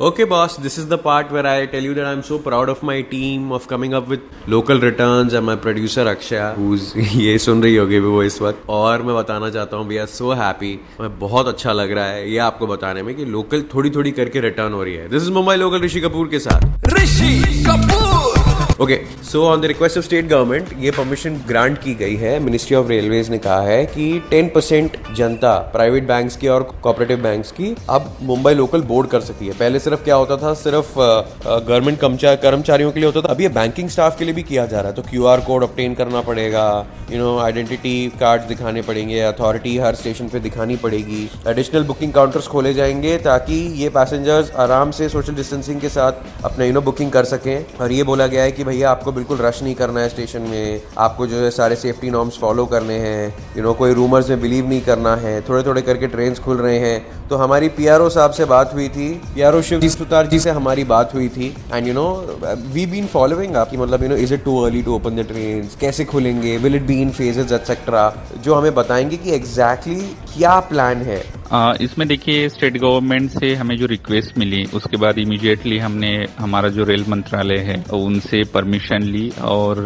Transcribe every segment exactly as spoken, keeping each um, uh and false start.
Okay boss, this is the part where I tell you that I'm so proud of my team of coming up with local returns and my producer Akshaya who's ये सुन रही होगी वो इस वक्त और मैं बताना चाहता हूँ we are so happy मैं बहुत अच्छा लग रहा है ये आपको बताने में कि लोकल थोड़ी थोड़ी करके रिटर्न हो रही है. This is Mumbai local ऋषि कपूर के साथ Rishi Kapoor. Okay so on the request of state government ये परमिशन ग्रांट की गई है. मिनिस्ट्री ऑफ रेलवेज ने कहा है कि टेन परसेंट जनता प्राइवेट बैंक्स की और कॉपरेटिव बैंक्स की अब मुंबई लोकल बोर्ड कर सकती है. पहले सिर्फ क्या होता था सिर्फ गवर्नमेंट कर्मचारियों के लिए होता था. अभी ये बैंकिंग स्टाफ के लिए भी किया जा रहा है. तो क्यू आर कोड ऑब्टेन करना पड़ेगा, यू नो आइडेंटिटी कार्ड दिखाने पड़ेंगे, अथॉरिटी हर स्टेशन पे दिखानी पड़ेगी, एडिशनल बुकिंग काउंटर्स खोले जाएंगे ताकि ये पैसेंजर्स आराम से सोशल डिस्टेंसिंग के साथ अपना यू नो बुकिंग कर सकें. और ये बोला गया है कि भैया आपको बिल्कुल रश नहीं करना है स्टेशन में, आपको जो है सारे सेफ्टी नॉर्म्स फॉलो करने हैं, यू नो कोई रूमर्स में बिलीव नहीं करना है. थोड़े थोड़े करके ट्रेन्स खुल रहे हैं. तो हमारी पी आर ओ साहब से बात हुई थी, P R O Shivji Sutar ji से हमारी बात हुई थी and you know we been following आपकी मतलब you know is it too early to open the train, कैसे खुलेंगे, will it be in phases etcetera, जो हमें बताएंगे कि एग्जैक्टली exactly क्या प्लान है. आ, इसमें देखिए स्टेट गवर्नमेंट से हमें जो रिक्वेस्ट मिली उसके बाद इमीडिएटली हमने हमारा जो रेल मंत्रालय है उनसे परमिशन ली और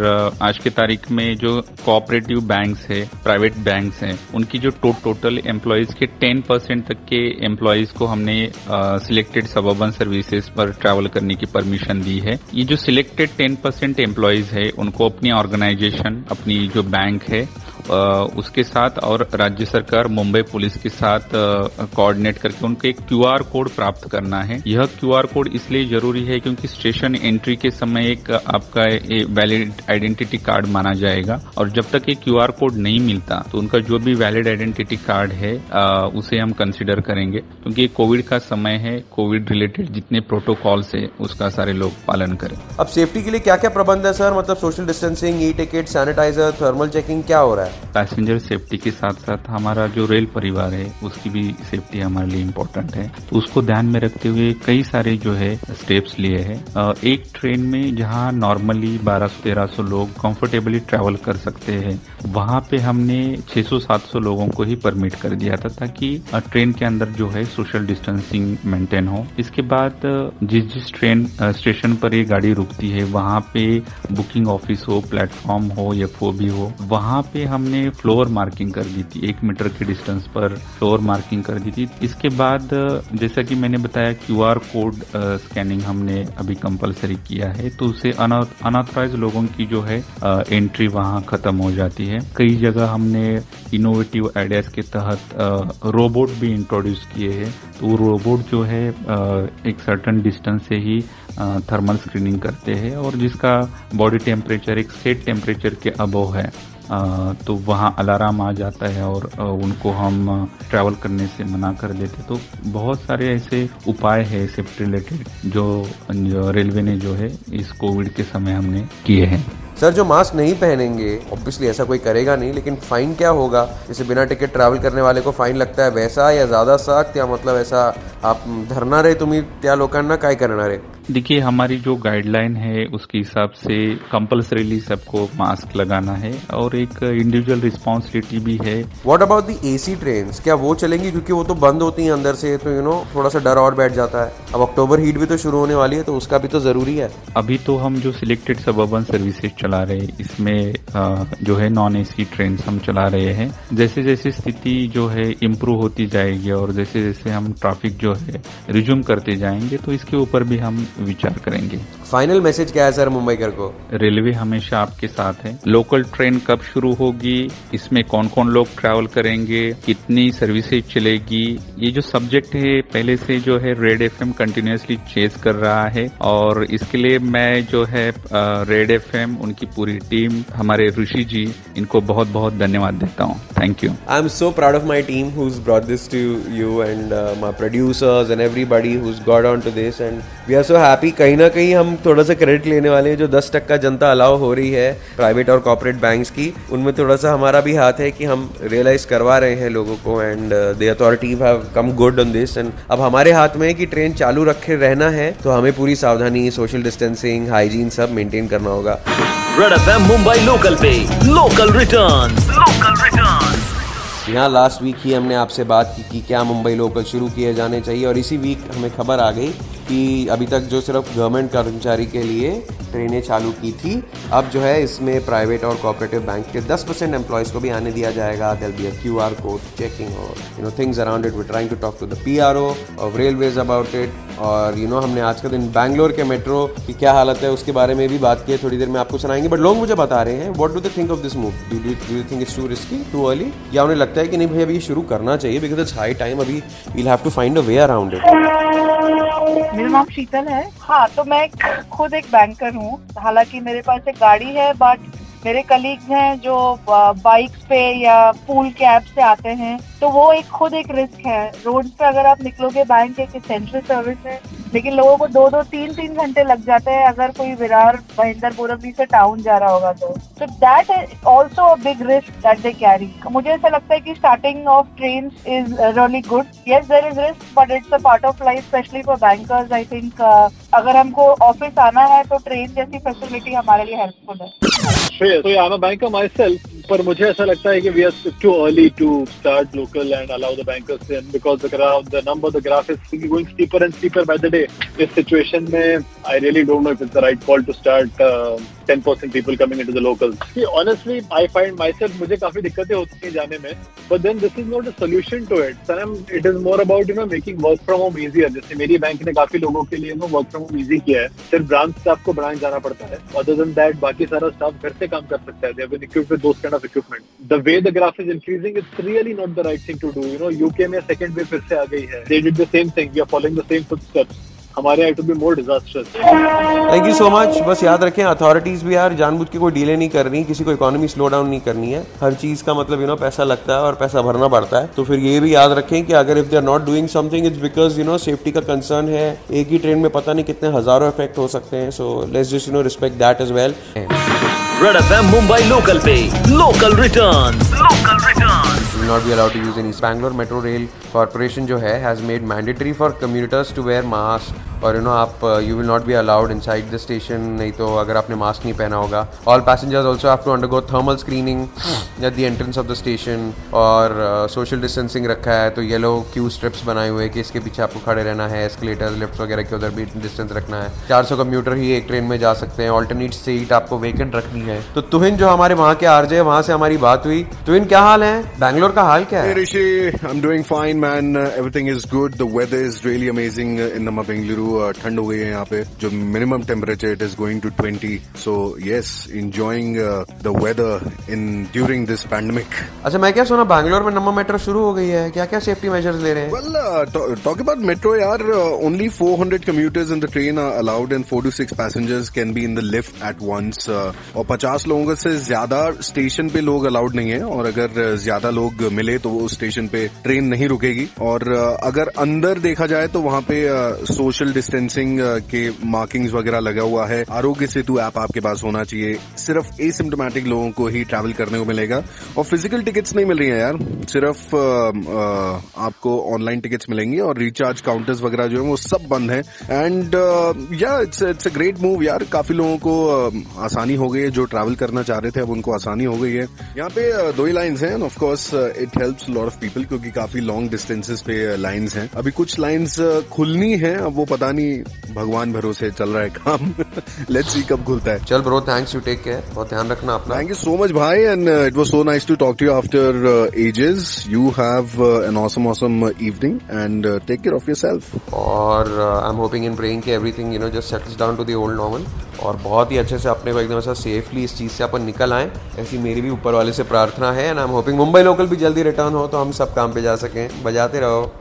आज के तारीख में जो कोऑपरेटिव बैंक्स है प्राइवेट बैंक्स हैं उनकी जो टो, टोटल एम्प्लॉइज के टेन परसेंट तक के एम्प्लॉइज को हमने सिलेक्टेड सबअर्बन सर्विसेज पर ट्रैवल करने की परमिशन दी है. ये जो सिलेक्टेड टेन परसेंट एम्प्लॉइज है उनको अपनी ऑर्गेनाइजेशन अपनी जो बैंक है आ, उसके साथ और राज्य सरकार मुंबई पुलिस के साथ कोऑर्डिनेट करके उनको एक क्यूआर कोड प्राप्त करना है. यह क्यूआर कोड इसलिए जरूरी है क्योंकि स्टेशन एंट्री के समय एक आपका वैलिड आइडेंटिटी कार्ड माना जाएगा और जब तक ये क्यूआर कोड नहीं मिलता तो उनका जो भी वैलिड आइडेंटिटी कार्ड है आ, उसे हम कंसिडर करेंगे क्योंकि कोविड का समय है. कोविड रिलेटेड जितने प्रोटोकॉल्स है उसका सारे लोग पालन करें. अब सेफ्टी के लिए क्या क्या प्रबंध है सर, मतलब social distancing, e ticket, sanitiser, thermal checking क्या हो रहा है? पैसेंजर सेफ्टी के साथ साथ हमारा जो रेल परिवार है उसकी भी सेफ्टी हमारे लिए इम्पोर्टेंट है तो उसको ध्यान में रखते हुए कई सारे जो है स्टेप्स लिए हैं. एक ट्रेन में जहां नॉर्मली बारह सौ तेरह सौ लोग कंफर्टेबली ट्रैवल कर सकते हैं वहां पे हमने छह सौ सात सौ लोगों को ही परमिट कर दिया था ताकि ट्रेन के अंदर जो है सोशल डिस्टेंसिंग मेंटेन हो. इसके बाद जिस जिस ट्रेन स्टेशन पर ये गाड़ी रुकती है वहां पे बुकिंग ऑफिस हो, प्लेटफॉर्म हो, एफओ भी हो, वहां पे हमने फ्लोर मार्किंग कर दी थी. एक मीटर के डिस्टेंस पर फ्लोर मार्किंग कर दी थी. इसके बाद जैसा कि मैंने बताया क्यूआर कोड स्कैनिंग हमने अभी कंपलसरी किया है तो उसे अनऑथराइज लोगों की जो है एंट्री वहां खत्म हो जाती है. कई जगह हमने इनोवेटिव आइडियाज के तहत रोबोट भी इंट्रोड्यूस किए हैं तो रोबोट जो है एक सर्टन डिस्टेंस से ही थर्मल स्क्रीनिंग करते हैं और जिसका बॉडी टेम्परेचर एक सेट टेम्परेचर के अबव है आ, तो वहाँ अलार्म आ जाता है और आ, उनको हम ट्रैवल करने से मना कर देते. तो बहुत सारे ऐसे उपाय है सेफ्टी रिलेटेड जो, जो रेलवे ने जो है इस कोविड के समय हमने किए हैं. सर जो मास्क नहीं पहनेंगे ऑब्वियसली ऐसा कोई करेगा नहीं, लेकिन फाइन क्या होगा? जैसे बिना टिकट ट्रैवल करने वाले को फाइन लगता है वैसा या ज़्यादा सख्त या मतलब ऐसा आप धरना रहे तुम्ही त्या लोकांना काय करणार आहे? देखिए हमारी जो गाइडलाइन है उसके हिसाब से कंपल्सरीली सबको मास्क लगाना है और एक इंडिविजुअल रिस्पॉन्सिबिलिटी भी है. What about the AC trains, क्या वो चलेंगी? क्योंकि वो तो बंद होती हैं अंदर से तो यू नो थोड़ा सा डर और बैठ जाता है. अब अक्टूबर हीट भी तो शुरू होने वाली है तो उसका भी तो जरूरी है. अभी तो हम जो सिलेक्टेड सबअर्बन सर्विसेज चला रहे हैं इसमें जो है नॉन एसी ट्रेन्स हम चला रहे हैं. जैसे जैसे स्थिति जो है इम्प्रूव होती जाएगी और जैसे जैसे हम ट्रैफिक जो है रिज्यूम करते जाएंगे तो इसके ऊपर भी हम विचार करेंगे. फाइनल मैसेज क्या है सर मुंबई कर को? रेलवे हमेशा आपके साथ है. लोकल ट्रेन कब शुरू होगी, इसमें कौन कौन लोग ट्रैवल करेंगे, कितनी सर्विसेज चलेगी, ये जो सब्जेक्ट है पहले से जो है रेड एफएम कंटिन्यूअसली चेस कर रहा है और इसके लिए मैं जो है रेड एफएम उनकी पूरी टीम हमारे ऋषि जी इनको बहुत बहुत धन्यवाद देता हूँ. Thank you. I am so proud of my team who's brought this to you and my producers and everybody who's got on to this and we are so happy. कहीं ना कहीं हम थोड़ा सा क्रेडिट लेने वाले हैं. जो दस टक्का जनता अलाउ हो रही है प्राइवेट और कॉर्पोरेट बैंक्स की उनमें थोड़ा सा हमारा भी हाथ है कि हम रियलाइज करवा रहे हैं लोगों को and the authority have come good on this and अब हमारे हाथ में है कि ट्रेन चालू रखे रहना है तो हमें पूरी सावधानी, सोशल डिस्टेंसिंग, हाइजीन सब मेंटेन करना होगा. रेड एफएम मुंबई लोकल पे लोकल रिटर्न. लोकल रिटर्न यहाँ लास्ट वीक ही हमने आपसे बात की कि क्या मुंबई लोकल शुरू किए जाने चाहिए और इसी वीक हमें खबर आ गई कि अभी तक जो सिर्फ गवर्नमेंट कर्मचारी के लिए ट्रेनें चालू की थी, अब जो है इसमें प्राइवेट और कोऑपरेटिव बैंक के दस परसेंट एम्प्लॉयज़ को भी आने दिया जाएगा। There will be a QR code checking और you know things around it. We trying to talk to the PRO of railways about it. और यू नो हमने आज के दिन बैंगलोर के मेट्रो की क्या हालत है उसके बारे में भी बात की है, थोड़ी देर में आपको सुनाएंगे। बट लोग मुझे बता रहे हैं, what do they think of this move? Do you think it's too risky, too early, या उन्हें लगता है कि नहीं भाई अभी शुरू करना चाहिए बिकॉज इट्स हाई टाइम, अभी we'll have to find a way around it. मेरा नाम शीतल है। हाँ, तो मैं खुद एक बैंकर हूँ। हालांकि मेरे पास एक गाड़ी है, बट मेरे कलीग्स हैं जो बाइक पे या पूल कैब से आते हैं, तो वो एक खुद एक रिस्क है। रोड पे अगर आप निकलोगे, बैंक एक एसेंशियल सर्विस है, लेकिन लोगों को दो दो तीन तीन घंटे लग जाते हैं अगर कोई विरार महेंद्र बोरवली से टाउन जा रहा होगा तो। So that is also a big risk that they carry. मुझे ऐसा लगता है कि starting of train is really good. Yes, there is risk, but it's a part of life, specially for bankers. I think अगर हमको office आना है तो ट्रेन जैसी फैसिलिटी हमारे लिए हेल्पफुल है। तो I am a banker myself, पर मुझे ऐसा लगता है कि we are too early to start local and allow the bankers in, because the graph, the number, the graph is going steeper and steeper by the day. इस situation में I really don't know if it's the right call to start ten percent people coming into the locals. See, honestly, I find myself, मुझे काफी दिक्कतें होती हैं जाने में, but then this is not a solution to it. So, it is more about, you know, making work from home easier. जैसे मेरी bank ने काफी लोगों के लिए, you know, work from home easy किया है। सिर्फ branch staff को branch जाना पड़ता है। Other than that, बाकी सारा staff घर से काम कर सकता है। They have been equipped with those kind of equipment. The way the graph is increasing, it's really not the right thing to do. You know, U K में second wave फिर से आ गई है। They did the same thing. We are following the same footsteps. हमारे यहाँ to be more disasters. Thank you so much. बस याद रखें, अथॉरिटीज़ भी यार जानबूझ के कोई डीले नहीं करनी, किसी को इकोनॉमी स्लो डाउन नहीं करनी है। हर चीज़ का मतलब यू नो पैसा लगता है और पैसा भरना पड़ता है। तो फिर ये भी याद रखें कि अगर if they are not doing something, it's because you know safety का कंसर्न है। एक ही ट्रेन में पता नहीं कितने हज़ारों इफेक्ट हो सकते हैं। So let's just you know respect that as well. Red FM Mumbai local पे local returns, local returns will not be allowed to use any. Bangalore Metro Rail Corporation जो है has made mandatory for commuters to wear masks. और you know आप you will not be allowed inside the station, नहीं तो अगर आपने mask नहीं पहना होगा। All passengers also have to undergo thermal screening at the entrance of the station. और सोशल डिस्टेंसिंग रखा है, तो येलो क्यू स्ट्रिप्स बनाए हुए कि इसके पीछे आपको खड़े रहना है। एस्केलेटर्स, लिफ्ट वगैरह के उधर भी डिस्टेंस रखना है। चार सौ कम्यूटर ही एक ट्रेन में जा सकते हैं। ऑल्टरनेट सीट आपको वेकेंट रखनी है। तो तुहिन जो हमारे वहाँ के आरजे है, वहाँ से हमारी बात हुई। तुहिन, क्या हाल है? बैंगलोर का हाल क्या है? Hey Rishi, I'm doing fine, man. Everything is good. The weather is really amazing in Bengaluru. ठंड हो गई है यहाँ पे। जो minimum temperature it is going to twenty. So yes, enjoying the weather in during this pandemic. अच्छा, मैं क्या सुना बैंगलोर में नंबर मेट्रो शुरू हो गई है? क्या क्या सेफ्टी मेजर्स ले रहे हैं? वेल, टॉक अबाउट मेट्रो यार, only four hundred commuters in the train are allowed and four to six passengers can be in the lift at once. और पचास लोगों से ज्यादा स्टेशन पे लोग अलाउड नहीं है, और अगर ज्यादा लोग मिले तो वो स्टेशन पे ट्रेन नहीं रुकेगी। और अगर अंदर देखा जाए तो वहाँ पे सोशल डिस्टेंसिंग के मार्किंग्स वगैरह लगा हुआ है। आरोग्य सेतु ऐप आपके पास होना चाहिए। सिर्फ एसिम्प्टोमेटिक लोगों को ही ट्रैवल करने को मिलेगा। और फिजिकल टिकट्स नहीं मिल रही हैं यार, सिर्फ आ, आ, आपको ऑनलाइन टिकट्स मिलेंगी। और रिचार्ज काउंटर्स वगैरह जो है वो सब बंद है। एंड या it's it's a great move यार। काफी लोगों को आसानी हो गई है, जो ट्रैवल करना चाह रहे थे अब उनको आसानी हो गई है। यहाँ पे दो ही लाइन्स हैं, of course it helps lot of people, क्योंकि काफी लॉन्ग डिस्टेंसेस पे लाइन्स हैं। अभी कुछ लाइन्स खुलनी है, अब वो पता नहीं, भगवान भरोसे चल रहा है काम। लेट्स सी कब खुलता है। चल bro, thanks, you take care, बहुत ध्यान रखना अपना। थैंक यू सो मच भाई, and it was so nice to talk to you after ages. You have an awesome awesome evening and take care of yourself. और I am hoping and praying कि everything you know just settles down to the old normal, और बहुत ही अच्छे से अपने को एकदम ऐसा सेफली इस चीज़ से अपन निकल आएँ, ऐसी मेरी भी ऊपर वाले से प्रार्थना है। And I am hoping Mumbai local भी जल्दी रिटर्न हो तो हम सब काम पे जा सकें। बजाते रहो।